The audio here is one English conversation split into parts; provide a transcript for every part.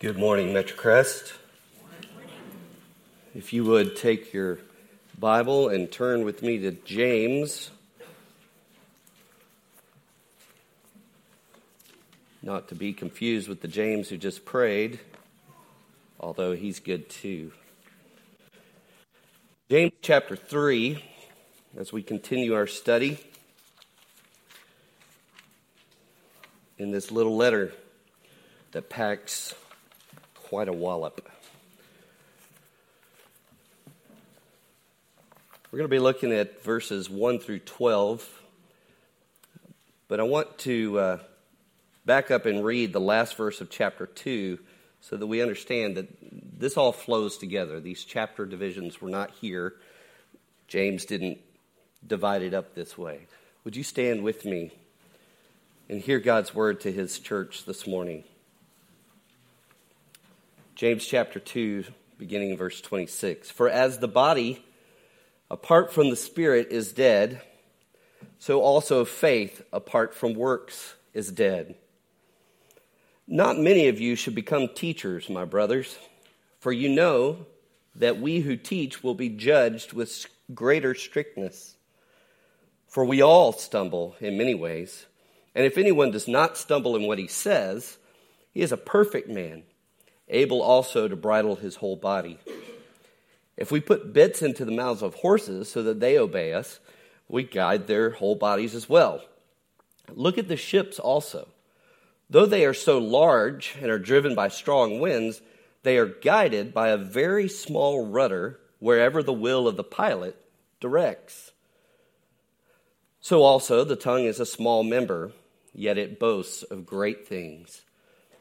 Good morning, Metrocrest. If you would take your Bible and turn with me to James. Not to be confused with the James who just prayed, although he's good too. James chapter 3, as we continue our study in this little letter that packs quite a wallop. We're going to be looking at verses 1 through 12, but I want to back up and read the last verse of chapter 2 so that we understand that this all flows together. These chapter divisions were not here. James didn't divide it up this way. Would you stand with me and hear God's word to his church this morning? James chapter 2, beginning in verse 26. For as the body, apart from the Spirit, is dead, so also faith, apart from works, is dead. Not many of you should become teachers, my brothers, for you know that we who teach will be judged with greater strictness. For we all stumble in many ways, and if anyone does not stumble in what he says, he is a perfect man, able also to bridle his whole body. If we put bits into the mouths of horses so that they obey us, we guide their whole bodies as well. Look at the ships also. Though they are so large and are driven by strong winds, they are guided by a very small rudder wherever the will of the pilot directs. So also the tongue is a small member, yet it boasts of great things.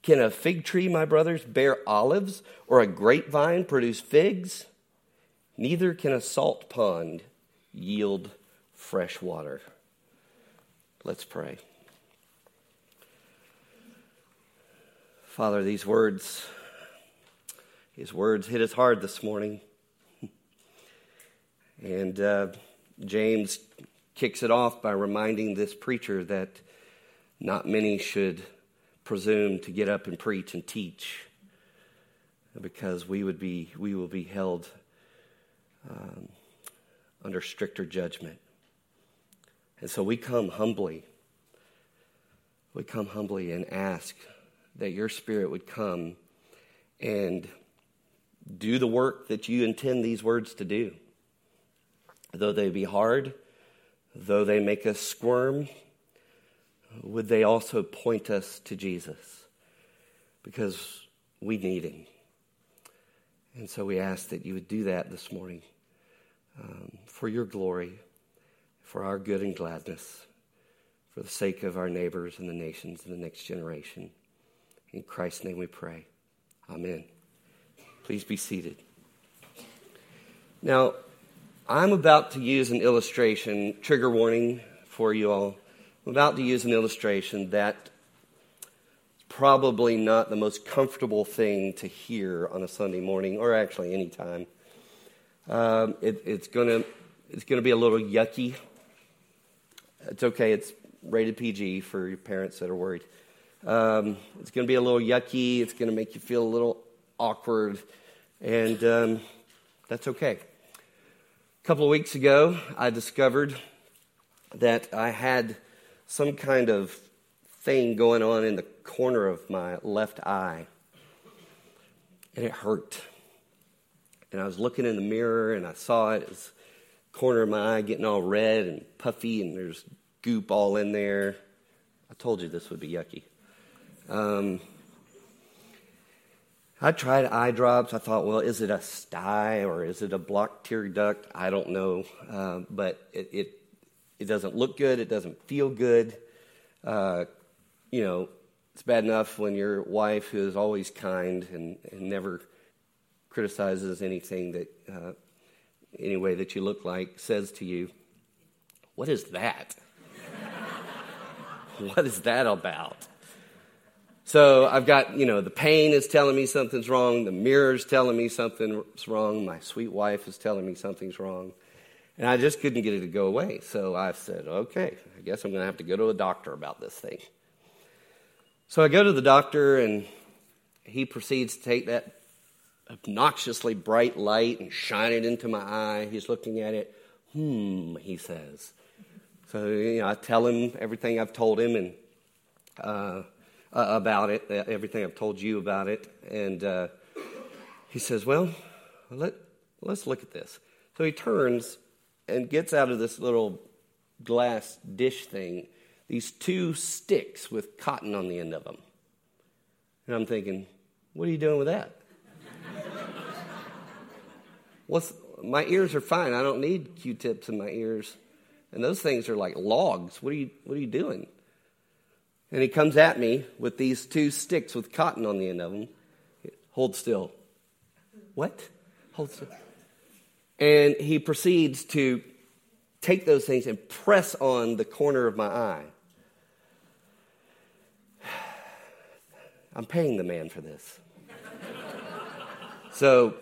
Can a fig tree, my brothers, bear olives, or a grapevine produce figs? Neither can a salt pond yield fresh water. Let's pray. Father, these words, his words hit us hard this morning. And James kicks it off by reminding this preacher that not many should presume to get up and preach and teach, because we will be held under stricter judgment. And so we come humbly and ask that your Spirit would come and do the work that you intend these words to do. Though they be hard, though they make us squirm, would they also point us to Jesus? Because we need him. And so we ask that you would do that this morning for your glory, for our good and gladness, for the sake of our neighbors and the nations and the next generation. In Christ's name we pray. Amen. Please be seated. Now, I'm about to use an illustration, trigger warning for you all. I'm about to use an illustration that's probably not the most comfortable thing to hear on a Sunday morning, or actually any time. It's gonna be a little yucky. It's okay. It's rated PG for your parents that are worried. It's gonna be a little yucky. It's gonna make you feel a little awkward, and that's okay. A couple of weeks ago, I discovered that I had some kind of thing going on in the corner of my left eye, and it hurt. And I was looking in the mirror, and I saw it. It was the corner of my eye getting all red and puffy, and there's goop all in there. I told you this would be yucky. I tried eye drops. I thought, well, is it a sty or is it a blocked tear duct? I don't know. But it doesn't look good. It doesn't feel good. You know, it's bad enough when your wife, who is always kind and never criticizes anything that any way that you look like, says to you, "What is that? What is that about?" So I've got, you know, the pain is telling me something's wrong. The mirror's telling me something's wrong. My sweet wife is telling me something's wrong. And I just couldn't get it to go away. So I said, okay, I guess I'm going to have to go to a doctor about this thing. So I go to the doctor, and he proceeds to take that obnoxiously bright light and shine it into my eye. He's looking at it. He says. So, you know, I tell him everything I've told him and about it, everything I've told you about it. And he says, well, let's look at this. So he turns and gets out of this little glass dish thing these two sticks with cotton on the end of them. And I'm thinking, what are you doing with that? My ears are fine. I don't need Q-tips in my ears. And those things are like logs. What are you doing? And he comes at me with these two sticks with cotton on the end of them. Hold still. What? Hold still. And he proceeds to take those things and press on the corner of my eye. I'm paying the man for this. So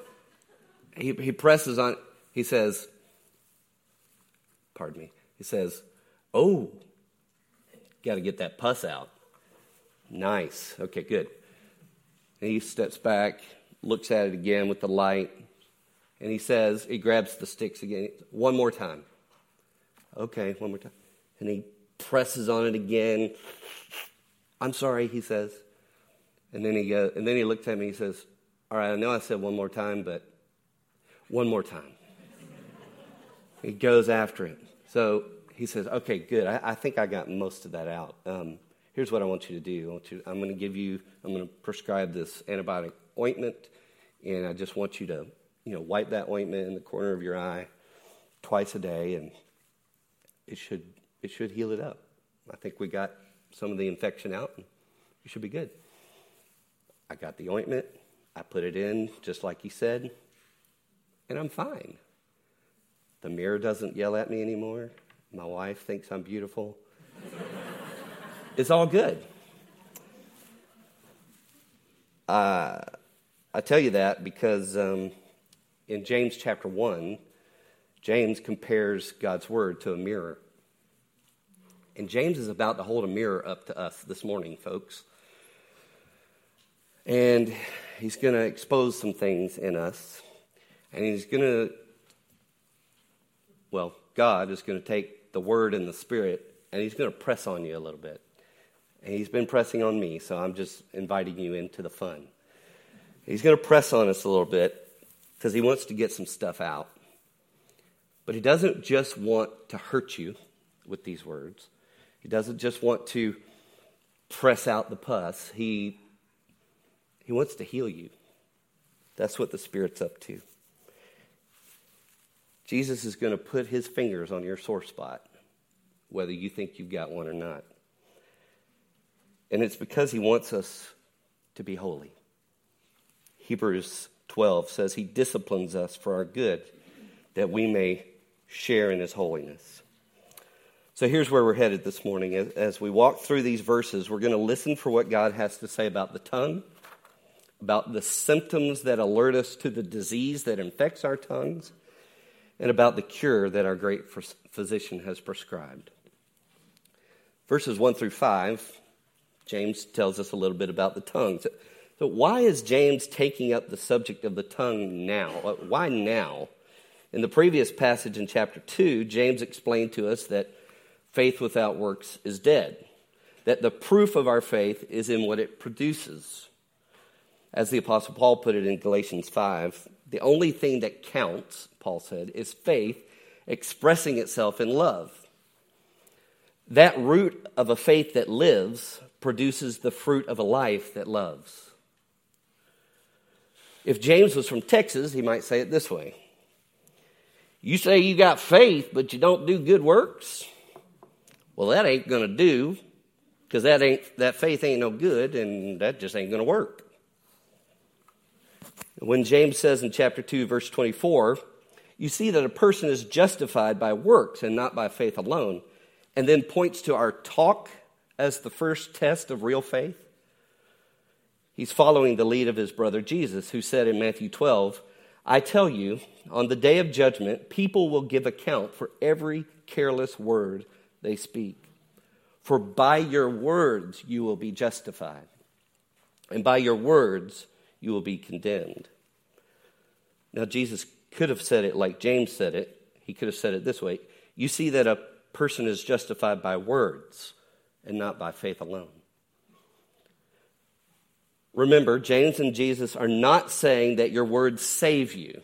he presses on. He says, pardon me. He says, oh, got to get that pus out. Nice. Okay, good. And he steps back, looks at it again with the light, and he says, he grabs the sticks again. One more time. Okay, one more time. And he presses on it again. I'm sorry, he says. And then he goes, and then he looks at me and he says, all right, I know I said one more time, but one more time. He goes after it. So he says, okay, good. I think I got most of that out. Here's what I want you to do. I'm going to give you, I'm going to prescribe this antibiotic ointment, and I just want you to, you know, wipe that ointment in the corner of your eye twice a day, and it should heal it up. I think we got some of the infection out, and you should be good. I got the ointment. I put it in just like he said, and I'm fine. The mirror doesn't yell at me anymore. My wife thinks I'm beautiful. It's all good. I tell you that because in James chapter 1, James compares God's word to a mirror. And James is about to hold a mirror up to us this morning, folks. And he's going to expose some things in us. And God is going to take the word and the spirit, and he's going to press on you a little bit. And he's been pressing on me, so I'm just inviting you into the fun. He's going to press on us a little bit because he wants to get some stuff out. But he doesn't just want to hurt you with these words. He doesn't just want to press out the pus. He wants to heal you. That's what the Spirit's up to. Jesus is going to put his fingers on your sore spot, whether you think you've got one or not. And it's because he wants us to be holy. Hebrews 12 says he disciplines us for our good, that we may share in his holiness. So here's where we're headed this morning. As we walk through these verses, we're going to listen for what God has to say about the tongue, about the symptoms that alert us to the disease that infects our tongues, and about the cure that our great physician has prescribed. Verses 1 through 5, James tells us a little bit about the tongue. So why is James taking up the subject of the tongue now? Why now? In the previous passage in chapter 2, James explained to us that faith without works is dead, that the proof of our faith is in what it produces. As the Apostle Paul put it in Galatians 5, The only thing that counts, Paul said, is faith expressing itself in love. That root of a faith that lives produces the fruit of a life that loves. If James was from Texas, he might say it this way. You say you got faith, but you don't do good works? Well, that ain't going to do, because that faith ain't no good, and that just ain't going to work. When James says in chapter 2, verse 24, you see that a person is justified by works and not by faith alone, and then points to our talk as the first test of real faith. He's following the lead of his brother Jesus, who said in Matthew 12, I tell you, on the day of judgment, people will give account for every careless word they speak. For by your words you will be justified, and by your words you will be condemned. Now, Jesus could have said it like James said it. He could have said it this way. You see that a person is justified by words and not by faith alone. Remember, James and Jesus are not saying that your words save you.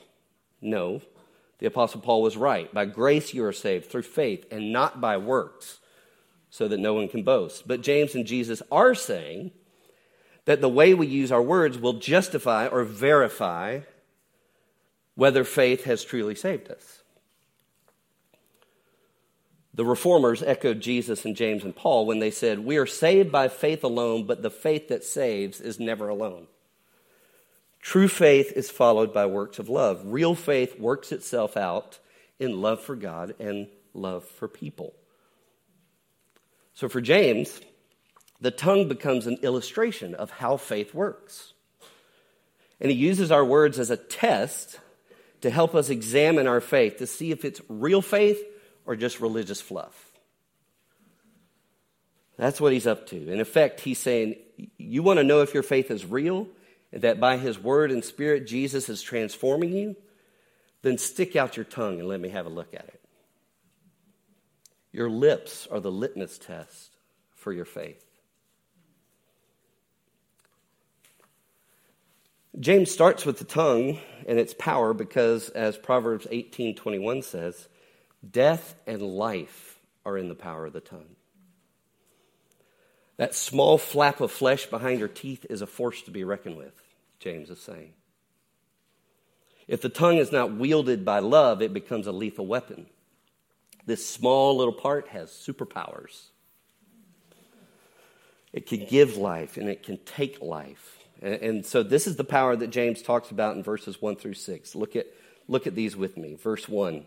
No, the Apostle Paul was right. By grace you are saved through faith and not by works, so that no one can boast. But James and Jesus are saying that the way we use our words will justify or verify whether faith has truly saved us. The reformers echoed Jesus and James and Paul when they said, we are saved by faith alone, but the faith that saves is never alone. True faith is followed by works of love. Real faith works itself out in love for God and love for people. So for James, the tongue becomes an illustration of how faith works. And he uses our words as a test to help us examine our faith, to see if it's real faith or just religious fluff. That's what he's up to. In effect, he's saying, you want to know if your faith is real, and that by his word and spirit, Jesus is transforming you? Then stick out your tongue and let me have a look at it. Your lips are the litmus test for your faith. James starts with the tongue and its power because, as Proverbs 18:21 says, death and life are in the power of the tongue. That small flap of flesh behind your teeth is a force to be reckoned with, James is saying. If the tongue is not wielded by love, it becomes a lethal weapon. This small little part has superpowers. It can give life, and it can take life. And so this is the power that James talks about in verses 1 through 6. Look at these with me. Verse 1.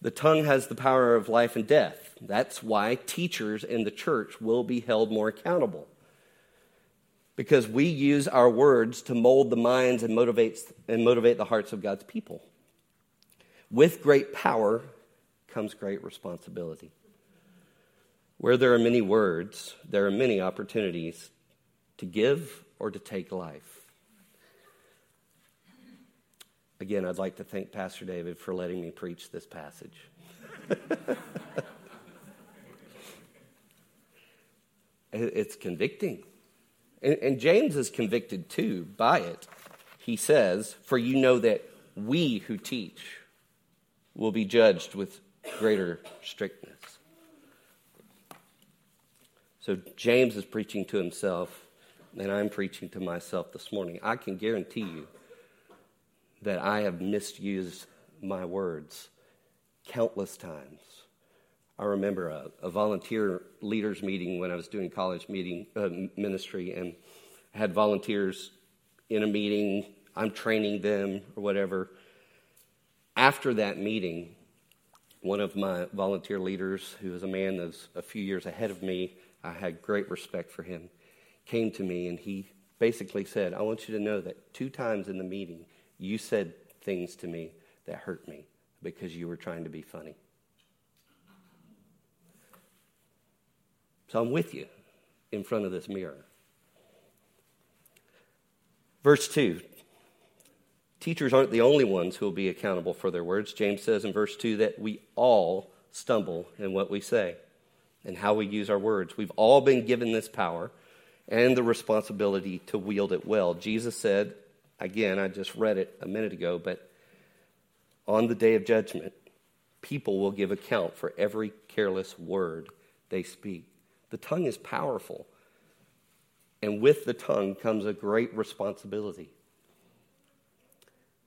The tongue has the power of life and death. That's why teachers in the church will be held more accountable, because we use our words to mold the minds and motivate the hearts of God's people. With great power comes great responsibility. Where there are many words, there are many opportunities to give or to take life. Again, I'd like to thank Pastor David for letting me preach this passage. It's convicting. And James is convicted too by it. He says, for you know that we who teach will be judged with greater strictness. So James is preaching to himself, and I'm preaching to myself this morning. I can guarantee you that I have misused my words countless times. I remember a volunteer leaders meeting when I was doing college ministry, and I had volunteers in a meeting. I'm training them or whatever. After that meeting, one of my volunteer leaders, who was a man that was a few years ahead of me, I had great respect for him, came to me and he basically said, I want you to know that 2 times in the meeting, you said things to me that hurt me because you were trying to be funny. So I'm with you in front of this mirror. Verse 2. Teachers aren't the only ones who will be accountable for their words. James says in verse 2 that we all stumble in what we say and how we use our words. We've all been given this power and the responsibility to wield it well. Jesus said again, I just read it a minute ago, but on the day of judgment, people will give account for every careless word they speak. The tongue is powerful, and with the tongue comes a great responsibility.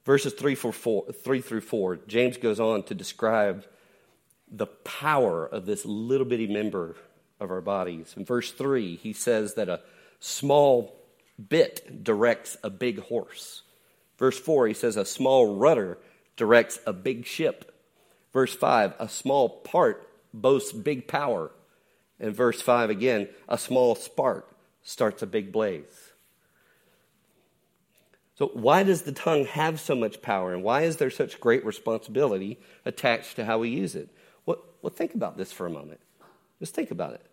Verses 3 through 4, James goes on to describe the power of this little bitty member of our bodies. In verse 3, he says that a small bit directs a big horse. Verse 4, he says a small rudder directs a big ship. Verse 5, a small part boasts big power. And verse 5 again, a small spark starts a big blaze. So why does the tongue have so much power, and why is there such great responsibility attached to how we use it? Well, think about this for a moment. Just think about it.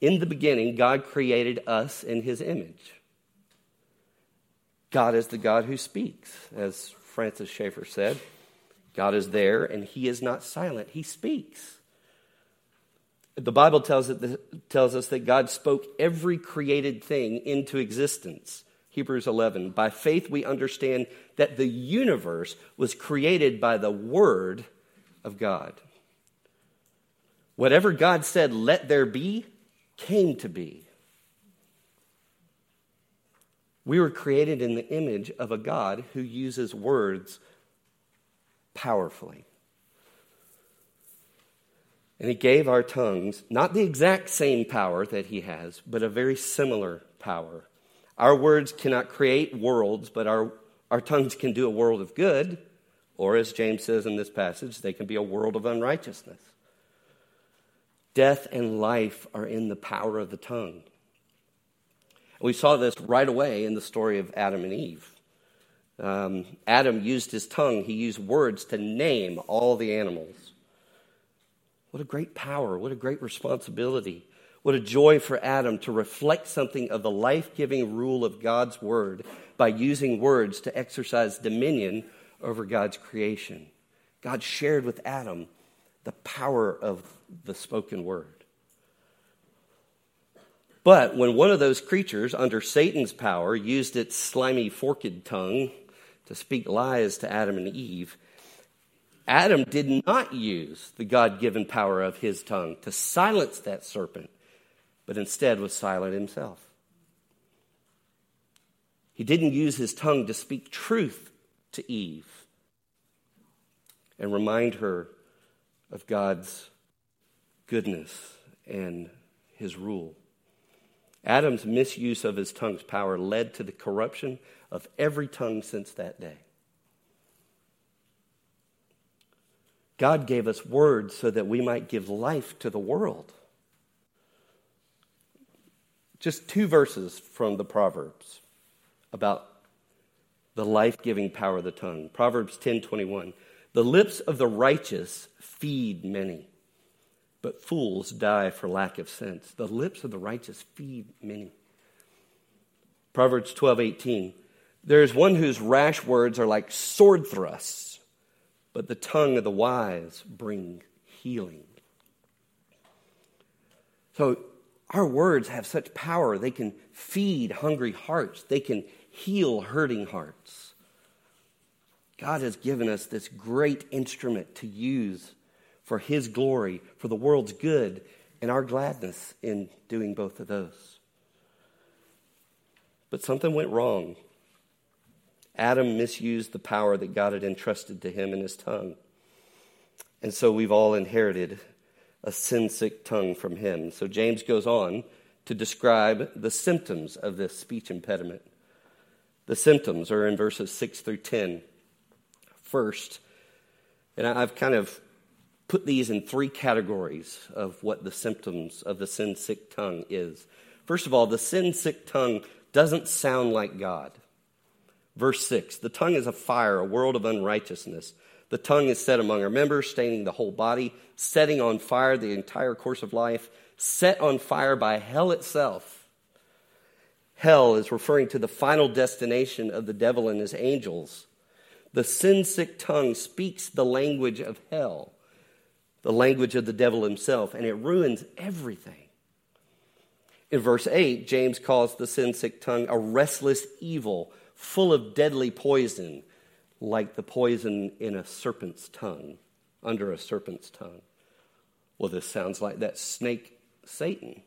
In the beginning, God created us in his image. God is the God who speaks, as Francis Schaeffer said. God is there, and he is not silent. He speaks. The Bible tells us that God spoke every created thing into existence. Hebrews 11, by faith we understand that the universe was created by the word of God. Whatever God said, let there be, came to be. We were created in the image of a God who uses words powerfully. And he gave our tongues not the exact same power that he has, but a very similar power. Our words cannot create worlds, but our tongues can do a world of good, or as James says in this passage, they can be a world of unrighteousness. Death and life are in the power of the tongue. We saw this right away in the story of Adam and Eve. Adam used his tongue. He used words to name all the animals. What a great power, what a great responsibility. What a joy for Adam to reflect something of the life-giving rule of God's word by using words to exercise dominion over God's creation. God shared with Adam the power of the spoken word. But when one of those creatures under Satan's power used its slimy, forked tongue to speak lies to Adam and Eve, Adam did not use the God-given power of his tongue to silence that serpent, but instead was silent himself. He didn't use his tongue to speak truth to Eve and remind her of God's goodness and his rule. Adam's misuse of his tongue's power led to the corruption of every tongue since that day. God gave us words so that we might give life to the world. Just 2 verses from the Proverbs about the life-giving power of the tongue. Proverbs 10:21. The lips of the righteous feed many, but fools die for lack of sense. The lips of the righteous feed many. Proverbs 12:18. There is one whose rash words are like sword thrusts, but the tongue of the wise bring healing. So, our words have such power. They can feed hungry hearts. They can heal hurting hearts. God has given us this great instrument to use for his glory, for the world's good, and our gladness in doing both of those. But something went wrong. Adam misused the power that God had entrusted to him in his tongue. And so we've all inherited a sin-sick tongue from him. So James goes on to describe the symptoms of this speech impediment. The symptoms are in verses 6 through 10. First, and I've kind of put these in 3 categories of what the symptoms of the sin-sick tongue is. First of all, the sin-sick tongue doesn't sound like God. Verse 6, the tongue is a fire, a world of unrighteousness. The tongue is set among our members, staining the whole body, setting on fire the entire course of life, set on fire by hell itself. Hell is referring to the final destination of the devil and his angels. The sin-sick tongue speaks the language of hell, the language of the devil himself, and it ruins everything. In verse 8, James calls the sin-sick tongue a restless evil full of deadly poison, like the poison in a serpent's tongue, under a serpent's tongue. Well, this sounds like that snake Satan,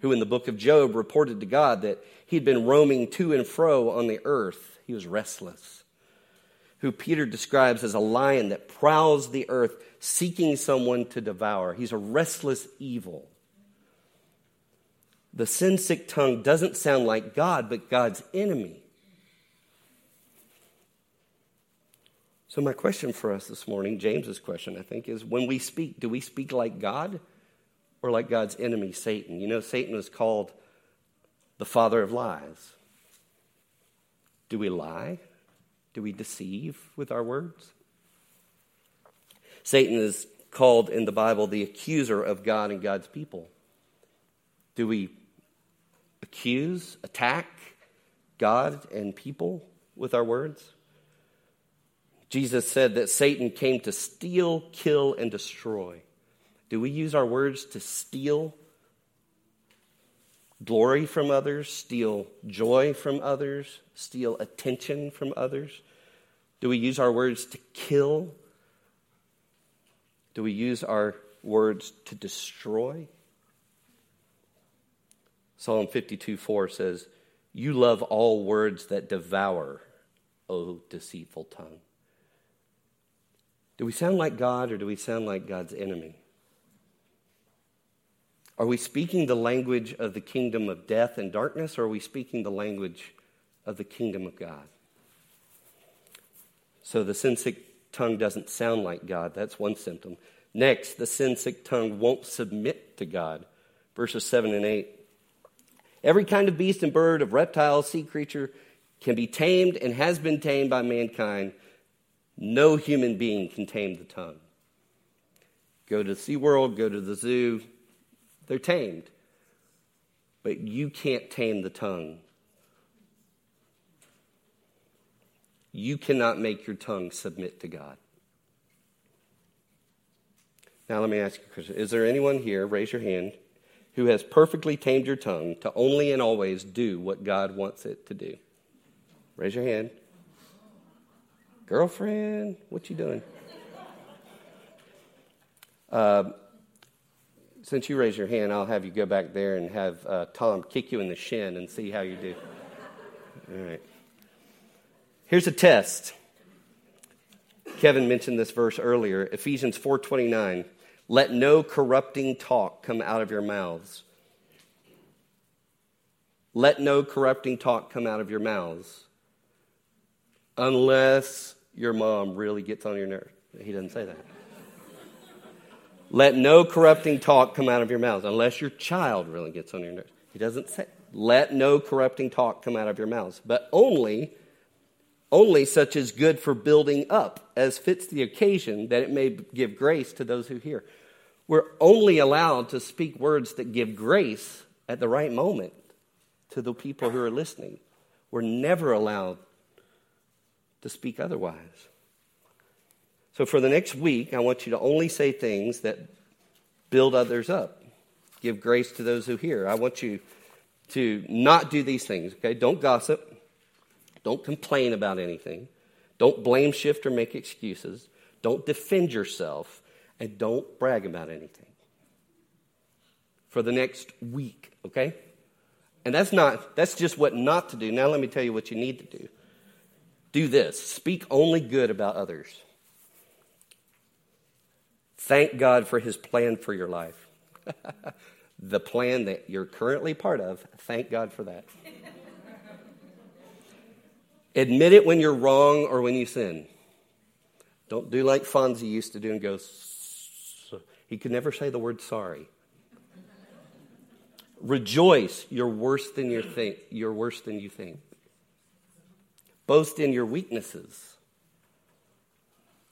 who in the book of Job reported to God that he'd been roaming to and fro on the earth. He was restless. Who Peter describes as a lion that prowls the earth, seeking someone to devour. He's a restless evil. The sin-sick tongue doesn't sound like God, but God's enemy. So my question for us this morning, James's question, I think, is when we speak, do we speak like God or like God's enemy, Satan? You know, Satan was called the father of lies. Do we lie? Do we deceive with our words? Satan is called in the Bible the accuser of God and God's people. Do we accuse, attack God and people with our words? Jesus said that Satan came to steal, kill, and destroy. Do we use our words to steal glory from others, steal joy from others, steal attention from others? Do we use our words to kill? Do we use our words to destroy? Psalm 52:4 says, "You love all words that devour, O deceitful tongue." Do we sound like God or do we sound like God's enemy? Are we speaking the language of the kingdom of death and darkness, or are we speaking the language of the kingdom of God? So the sin-sick tongue doesn't sound like God. That's one symptom. Next, the sin-sick tongue won't submit to God. Verses 7 and 8. Every kind of beast and bird, of reptile, sea creature can be tamed and has been tamed by mankind. No human being can tame the tongue. Go to the Sea World, go to the zoo, they're tamed. But you can't tame the tongue. You cannot make your tongue submit to God. Now let me ask you a question. Is there anyone here, raise your hand, who has perfectly tamed your tongue to only and always do what God wants it to do? Raise your hand. Girlfriend, what you doing? Since you raise your hand, I'll have you go back there and have Tom kick you in the shin and see how you do. All right. Here's a test. Kevin mentioned this verse earlier, Ephesians 4:29. Let no corrupting talk come out of your mouths. Let no corrupting talk come out of your mouths. Unless your mom really gets on your nerve. He doesn't say that. Let no corrupting talk come out of your mouths. Unless your child really gets on your nerves. He doesn't say. Let no corrupting talk come out of your mouths. But only such as good for building up, as fits the occasion, that it may give grace to those who hear. We're only allowed to speak words that give grace at the right moment to the people who are listening. We're never allowed to speak otherwise. So for the next week, I want you to only say things that build others up, give grace to those who hear. I want you to not do these things, okay? Don't gossip. Don't complain about anything. Don't blame shift or make excuses. Don't defend yourself. And don't brag about anything. For the next week, okay? And that's just what not to do. Now let me tell you what you need to do. Do this. Speak only good about others. Thank God for his plan for your life. The plan that you're currently part of, thank God for that. Admit it when you're wrong or when you sin. Don't do like Fonzie used to do and go, he could never say the word sorry. Rejoice, you're worse than you think. Boast in your weaknesses.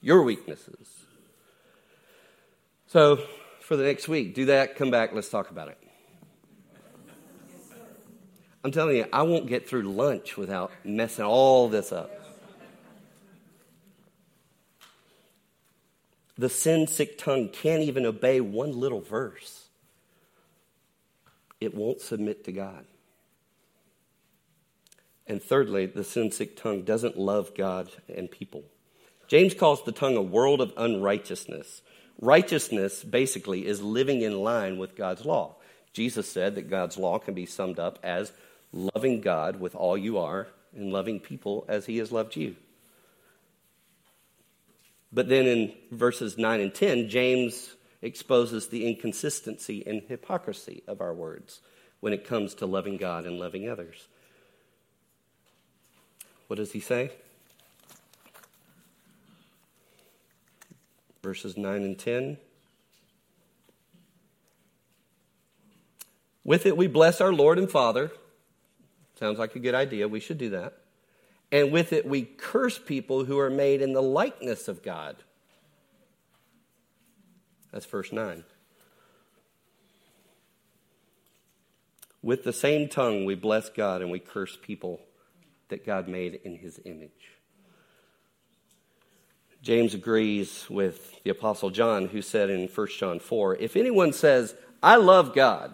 Your weaknesses. So, for the next week, do that, come back, let's talk about it. I'm telling you, I won't get through lunch without messing all this up. The sin-sick tongue can't even obey one little verse. It won't submit to God. And thirdly, the sin-sick tongue doesn't love God and people. James calls the tongue a world of unrighteousness. Righteousness, basically, is living in line with God's law. Jesus said that God's law can be summed up as loving God with all you are and loving people as he has loved you. But then in verses 9 and 10, James exposes the inconsistency and hypocrisy of our words when it comes to loving God and loving others. What does he say? Verses 9 and 10. With it we bless our Lord and Father. Sounds like a good idea. We should do that. And with it we curse people who are made in the likeness of God. That's verse 9. With the same tongue we bless God and we curse people that God made in his image. James agrees with the Apostle John, who said in 1 John 4, if anyone says, I love God,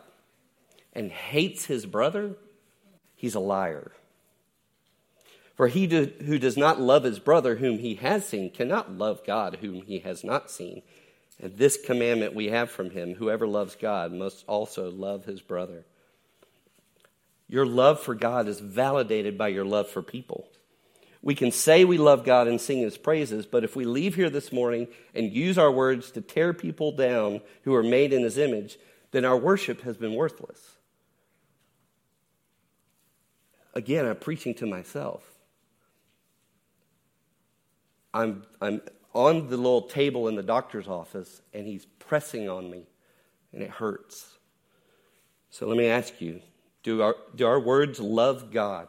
and hates his brother, he's a liar. For he who does not love his brother whom he has seen cannot love God whom he has not seen. And this commandment we have from him, whoever loves God must also love his brother. Your love for God is validated by your love for people. We can say we love God and sing his praises, but if we leave here this morning and use our words to tear people down who are made in his image, then our worship has been worthless. Again, I'm preaching to myself. I'm on the little table in the doctor's office, and he's pressing on me, and it hurts. So let me ask you, do our words love God?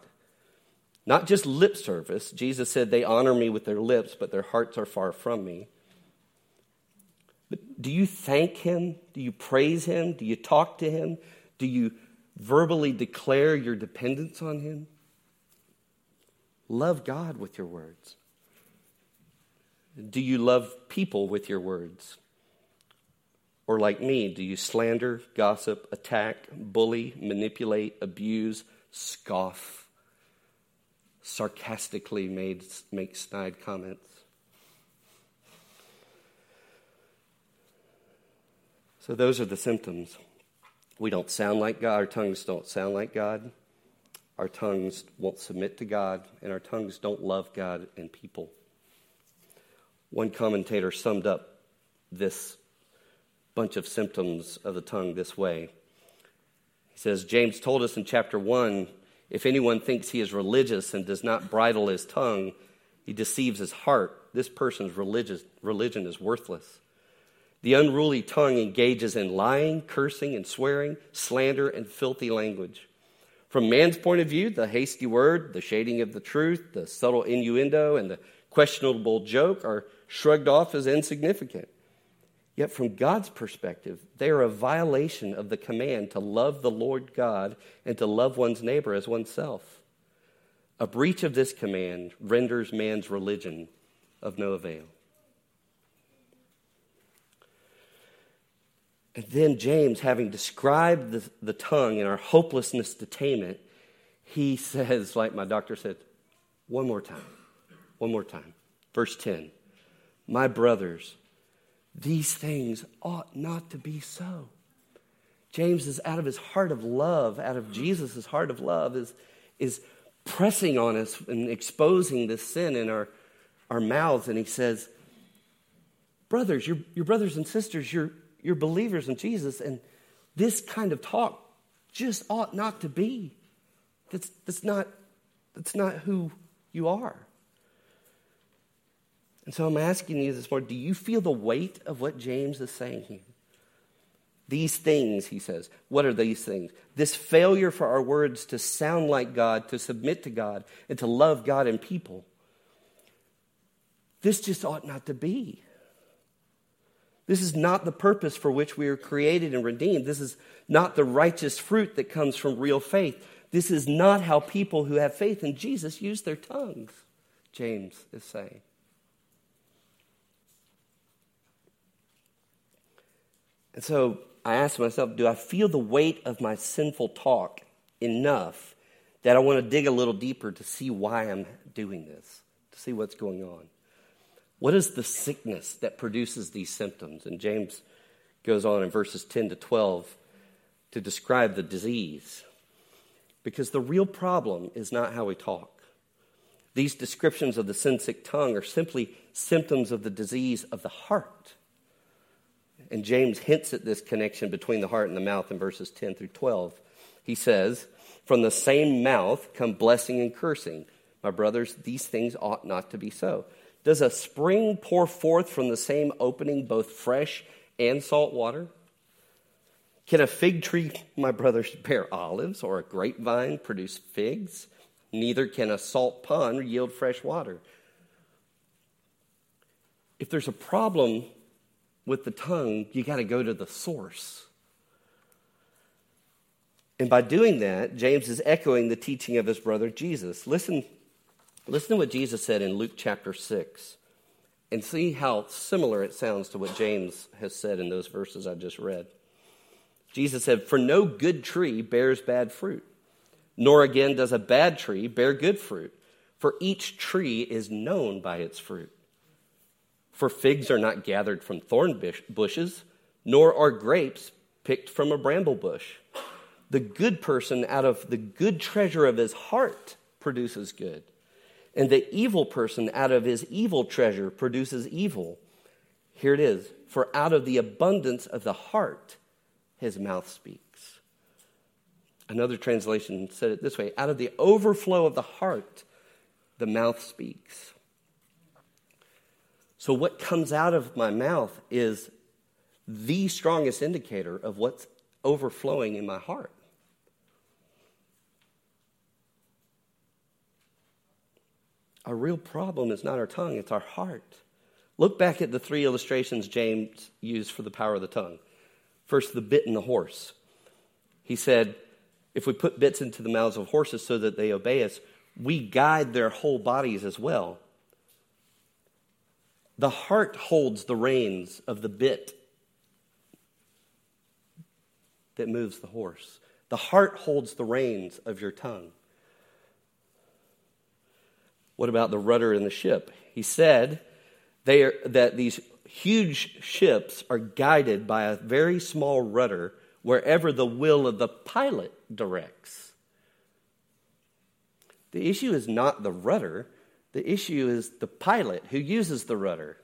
Not just lip service. Jesus said they honor me with their lips, but their hearts are far from me. But do you thank him? Do you praise him? Do you talk to him? Do you verbally declare your dependence on him? Love God with your words. Do you love people with your words? Or like me, do you slander, gossip, attack, bully, manipulate, abuse, scoff, sarcastically make snide comments? So those are the symptoms. We don't sound like God. Our tongues don't sound like God. Our tongues won't submit to God, and our tongues don't love God and people. One commentator summed up this bunch of symptoms of the tongue this way. He says, James told us in chapter 1, if anyone thinks he is religious and does not bridle his tongue, he deceives his heart. This person's religion is worthless. The unruly tongue engages in lying, cursing, and swearing, slander, and filthy language. From man's point of view, the hasty word, the shading of the truth, the subtle innuendo, and the questionable joke are shrugged off as insignificant. Yet from God's perspective, they are a violation of the command to love the Lord God and to love one's neighbor as oneself. A breach of this command renders man's religion of no avail. And then James, having described the tongue and our hopelessness to tame it, he says, like my doctor said, one more time. Verse 10, my brothers, these things ought not to be so. James is out of his heart of love, out of Jesus' heart of love, is pressing on us and exposing this sin in our mouths. And he says, brothers, your brothers and sisters, you're believers in Jesus, and this kind of talk just ought not to be. That's not who you are. And so I'm asking you this morning, do you feel the weight of what James is saying here? These things, he says. What are these things? This failure for our words to sound like God, to submit to God, and to love God and people. This just ought not to be. This is not the purpose for which we are created and redeemed. This is not the righteous fruit that comes from real faith. This is not how people who have faith in Jesus use their tongues, James is saying. And so I asked myself, do I feel the weight of my sinful talk enough that I want to dig a little deeper to see why I'm doing this, to see what's going on. What is the sickness that produces these symptoms? And James goes on in verses 10 to 12 to describe the disease. Because the real problem is not how we talk. These descriptions of the sin sick tongue are simply symptoms of the disease of the heart. And James hints at this connection between the heart and the mouth in verses 10 through 12. He says, "From the same mouth come blessing and cursing. My brothers, these things ought not to be so. Does a spring pour forth from the same opening both fresh and salt water? Can a fig tree, my brothers, bear olives, or a grapevine produce figs? Neither can a salt pond yield fresh water." If there's a problem with the tongue, you got to go to the source. And by doing that, James is echoing the teaching of his brother Jesus. Listen to what Jesus said in Luke chapter 6 and see how similar it sounds to what James has said in those verses I just read. Jesus said, "For no good tree bears bad fruit, nor again does a bad tree bear good fruit, for each tree is known by its fruit. For figs are not gathered from thorn bushes, nor are grapes picked from a bramble bush. The good person out of the good treasure of his heart produces good, and the evil person out of his evil treasure produces evil. Here it is, for out of the abundance of the heart, his mouth speaks." Another translation said it this way: out of the overflow of the heart, the mouth speaks. So what comes out of my mouth is the strongest indicator of what's overflowing in my heart. Our real problem is not our tongue, it's our heart. Look back at the three illustrations James used for the power of the tongue. First, the bit and the horse. He said, if we put bits into the mouths of horses so that they obey us, we guide their whole bodies as well. The heart holds the reins of the bit that moves the horse. The heart holds the reins of your tongue. What about the rudder in the ship? He said that these huge ships are guided by a very small rudder wherever the will of the pilot directs. The issue is not the rudder. The issue is the pilot who uses the rudder.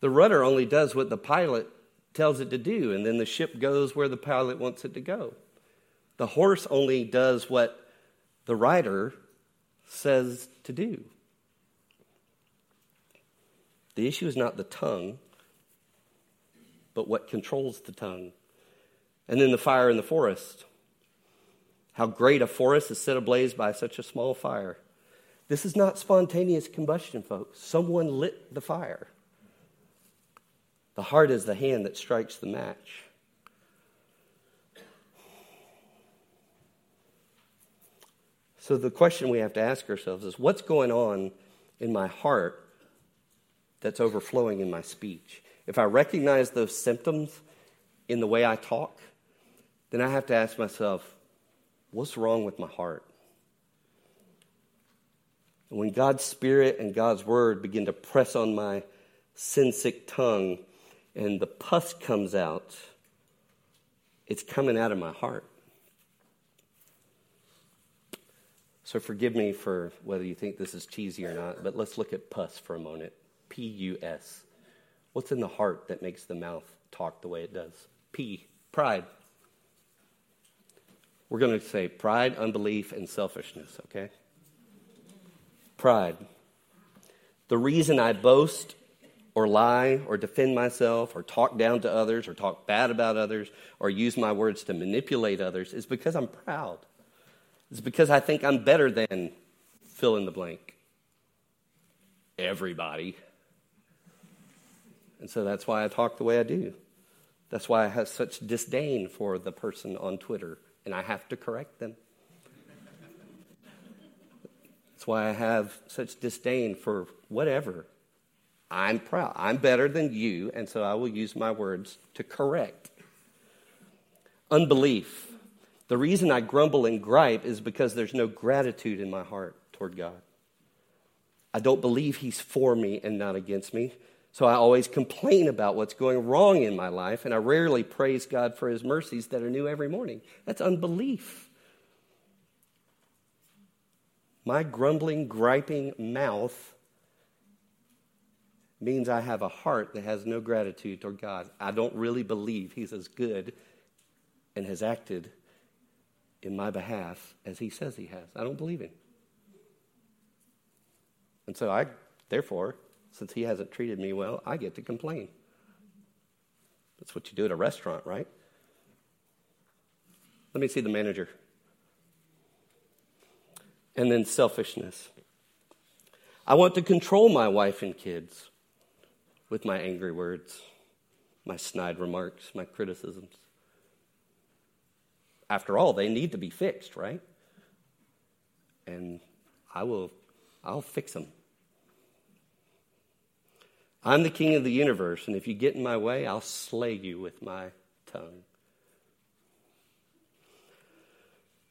The rudder only does what the pilot tells it to do, and then the ship goes where the pilot wants it to go. The horse only does what the rider says to do. The issue is not the tongue, but what controls the tongue. And then the fire in the forest. How great a forest is set ablaze by such a small fire. This is not spontaneous combustion, folks. Someone lit the fire. The heart is the hand that strikes the match. So the question we have to ask ourselves is, what's going on in my heart that's overflowing in my speech? If I recognize those symptoms in the way I talk, then I have to ask myself, what's wrong with my heart? And when God's Spirit and God's Word begin to press on my sin-sick tongue and the pus comes out, it's coming out of my heart. So forgive me for whether you think this is cheesy or not, but let's look at pus for a moment. P-U-S. What's in the heart that makes the mouth talk the way it does? P, pride. We're going to say pride, unbelief, and selfishness, okay? Pride. The reason I boast or lie or defend myself or talk down to others or talk bad about others or use my words to manipulate others is because I'm proud. It's because I think I'm better than fill in the blank. Everybody. And so that's why I talk the way I do. That's why I have such disdain for the person on Twitter. And I have to correct them. That's why I have such disdain for whatever. I'm proud. I'm better than you, and so I will use my words to correct. Unbelief. The reason I grumble and gripe is because there's no gratitude in my heart toward God. I don't believe he's for me and not against me, so I always complain about what's going wrong in my life, and I rarely praise God for his mercies that are new every morning. That's unbelief. My grumbling, griping mouth means I have a heart that has no gratitude toward God. I don't really believe he's as good and has acted in my behalf as he says he has. I don't believe him. And so therefore, since he hasn't treated me well, I get to complain. That's what you do at a restaurant, right? Let me see the manager. And then selfishness. I want to control my wife and kids with my angry words, my snide remarks, my criticisms. After all, they need to be fixed, right? And I'll fix them. I'm the king of the universe, and if you get in my way, I'll slay you with my tongue.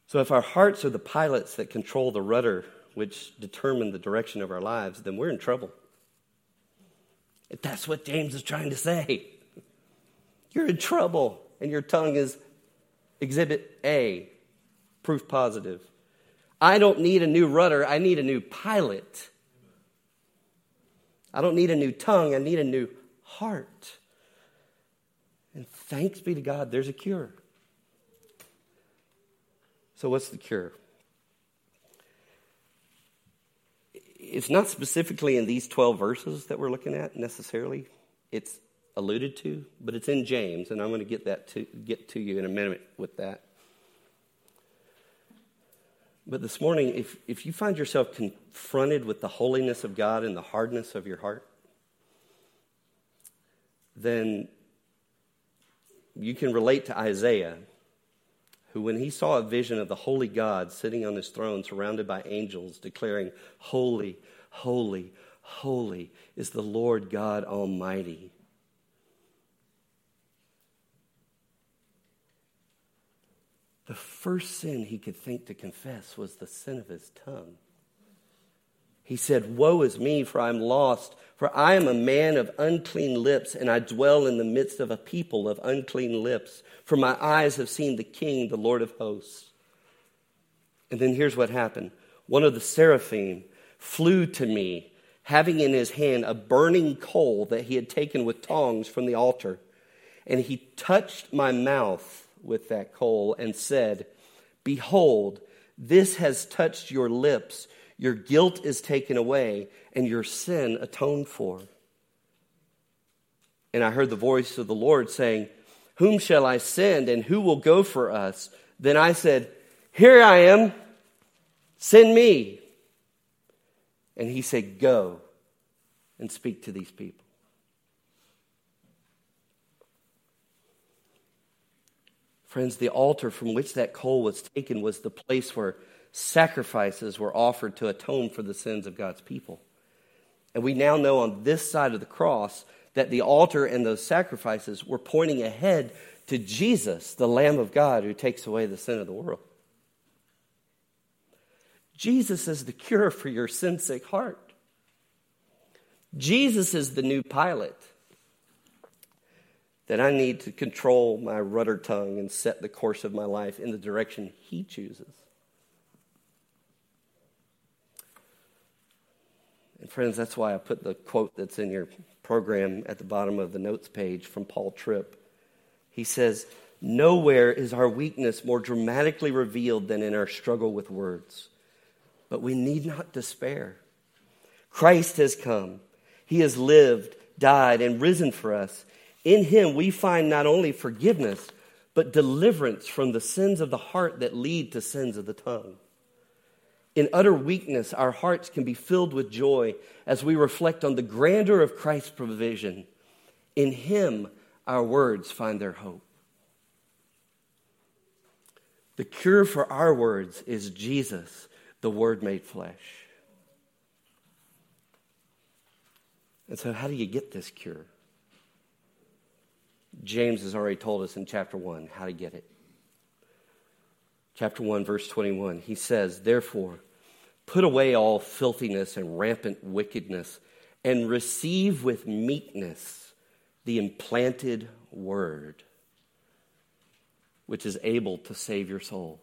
So if our hearts are the pilots that control the rudder, which determine the direction of our lives, then we're in trouble. If that's what James is trying to say, you're in trouble, and your tongue is exhibit A, proof positive. I don't need a new rudder, I need a new pilot. I don't need a new tongue, I need a new heart. And thanks be to God, there's a cure. So what's the cure? It's not specifically in these 12 verses that we're looking at necessarily. It's alluded to, but it's in James, and I'm going to get to you in a minute with that. But this morning, if you find yourself confronted with the holiness of God and the hardness of your heart, then you can relate to Isaiah, who when he saw a vision of the holy God sitting on his throne surrounded by angels declaring, "Holy, holy, holy is the Lord God Almighty." The first sin he could think to confess was the sin of his tongue. He said, "Woe is me, for I am lost, for I am a man of unclean lips, and I dwell in the midst of a people of unclean lips, for my eyes have seen the King, the Lord of hosts." And then here's what happened. One of the seraphim flew to me, having in his hand a burning coal that he had taken with tongs from the altar, and he touched my mouth with that coal and said, "Behold, this has touched your lips. Your guilt is taken away and your sin atoned for." And I heard the voice of the Lord saying, "Whom shall I send and who will go for us?" Then I said, "Here I am, send me." And he said, "Go and speak to these people." Friends, the altar from which that coal was taken was the place where sacrifices were offered to atone for the sins of God's people. And we now know on this side of the cross that the altar and those sacrifices were pointing ahead to Jesus, the Lamb of God who takes away the sin of the world. Jesus is the cure for your sin-sick heart. Jesus is the new pilot that I need to control my rudder tongue and set the course of my life in the direction he chooses. And friends, that's why I put the quote that's in your program at the bottom of the notes page from Paul Tripp. He says, "Nowhere is our weakness more dramatically revealed than in our struggle with words. But we need not despair. Christ has come. He has lived, died, and risen for us. In him we find not only forgiveness, but deliverance from the sins of the heart that lead to sins of the tongue. In utter weakness, our hearts can be filled with joy as we reflect on the grandeur of Christ's provision. In him, our words find their hope." The cure for our words is Jesus, the Word made flesh. And so how do you get this cure? James has already told us in chapter 1 how to get it. chapter 1, verse 21, he says, "Therefore, put away all filthiness and rampant wickedness, and receive with meekness the implanted word, which is able to save your souls."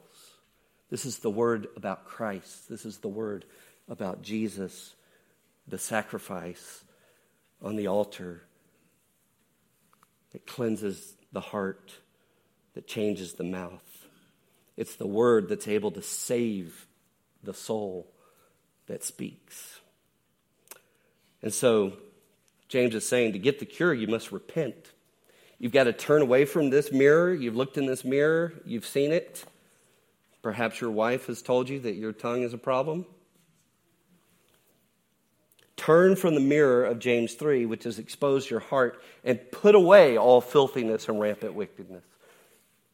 This is the word about Christ. This is the word about Jesus, the sacrifice on the altar that cleanses the heart, that changes the mouth. It's the word that's able to save the soul that speaks. And so James is saying, to get the cure, you must repent. You've got to turn away from this mirror. You've looked in this mirror. You've seen it. Perhaps your wife has told you that your tongue is a problem. Turn from the mirror of James 3, which has exposed your heart, and put away all filthiness and rampant wickedness.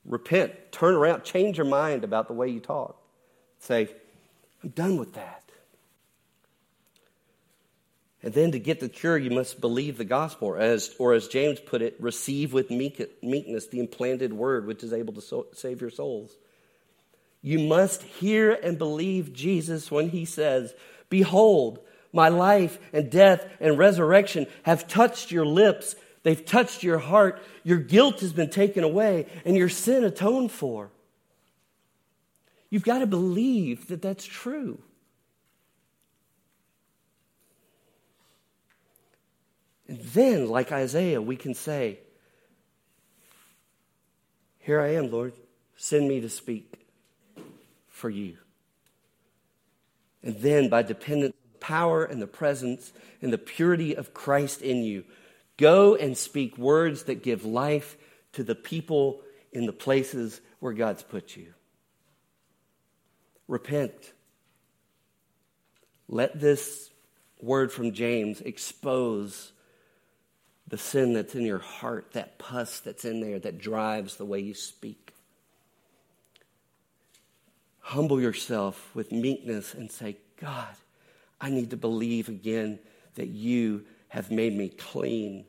Repent. Turn around. Change your mind about the way you talk. Say, I'm done with that. And then to get the cure, you must believe the gospel, or as James put it, receive with meekness the implanted word, which is able to save your souls. You must hear and believe Jesus when he says, "Behold, my life and death and resurrection have touched your lips. They've touched your heart. Your guilt has been taken away and your sin atoned for." You've got to believe that that's true. And then, like Isaiah, we can say, "Here I am, Lord. Send me to speak for you." And then, by dependence on the power and the presence and the purity of Christ in you, go and speak words that give life to the people in the places where God's put you. Repent. Let this word from James expose the sin that's in your heart, that pus that's in there that drives the way you speak. Humble yourself with meekness and say, "God, I need to believe again that you have made me clean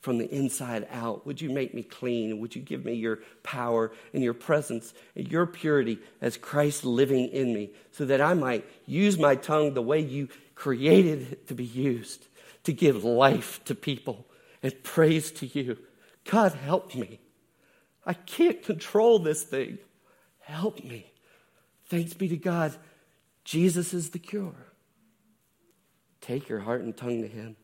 from the inside out. Would you make me clean? Would you give me your power and your presence and your purity as Christ living in me, so that I might use my tongue the way you created it to be used, to give life to people and praise to you. God, help me. I can't control this thing. Help me." Thanks be to God, Jesus is the cure. Take your heart and tongue to him.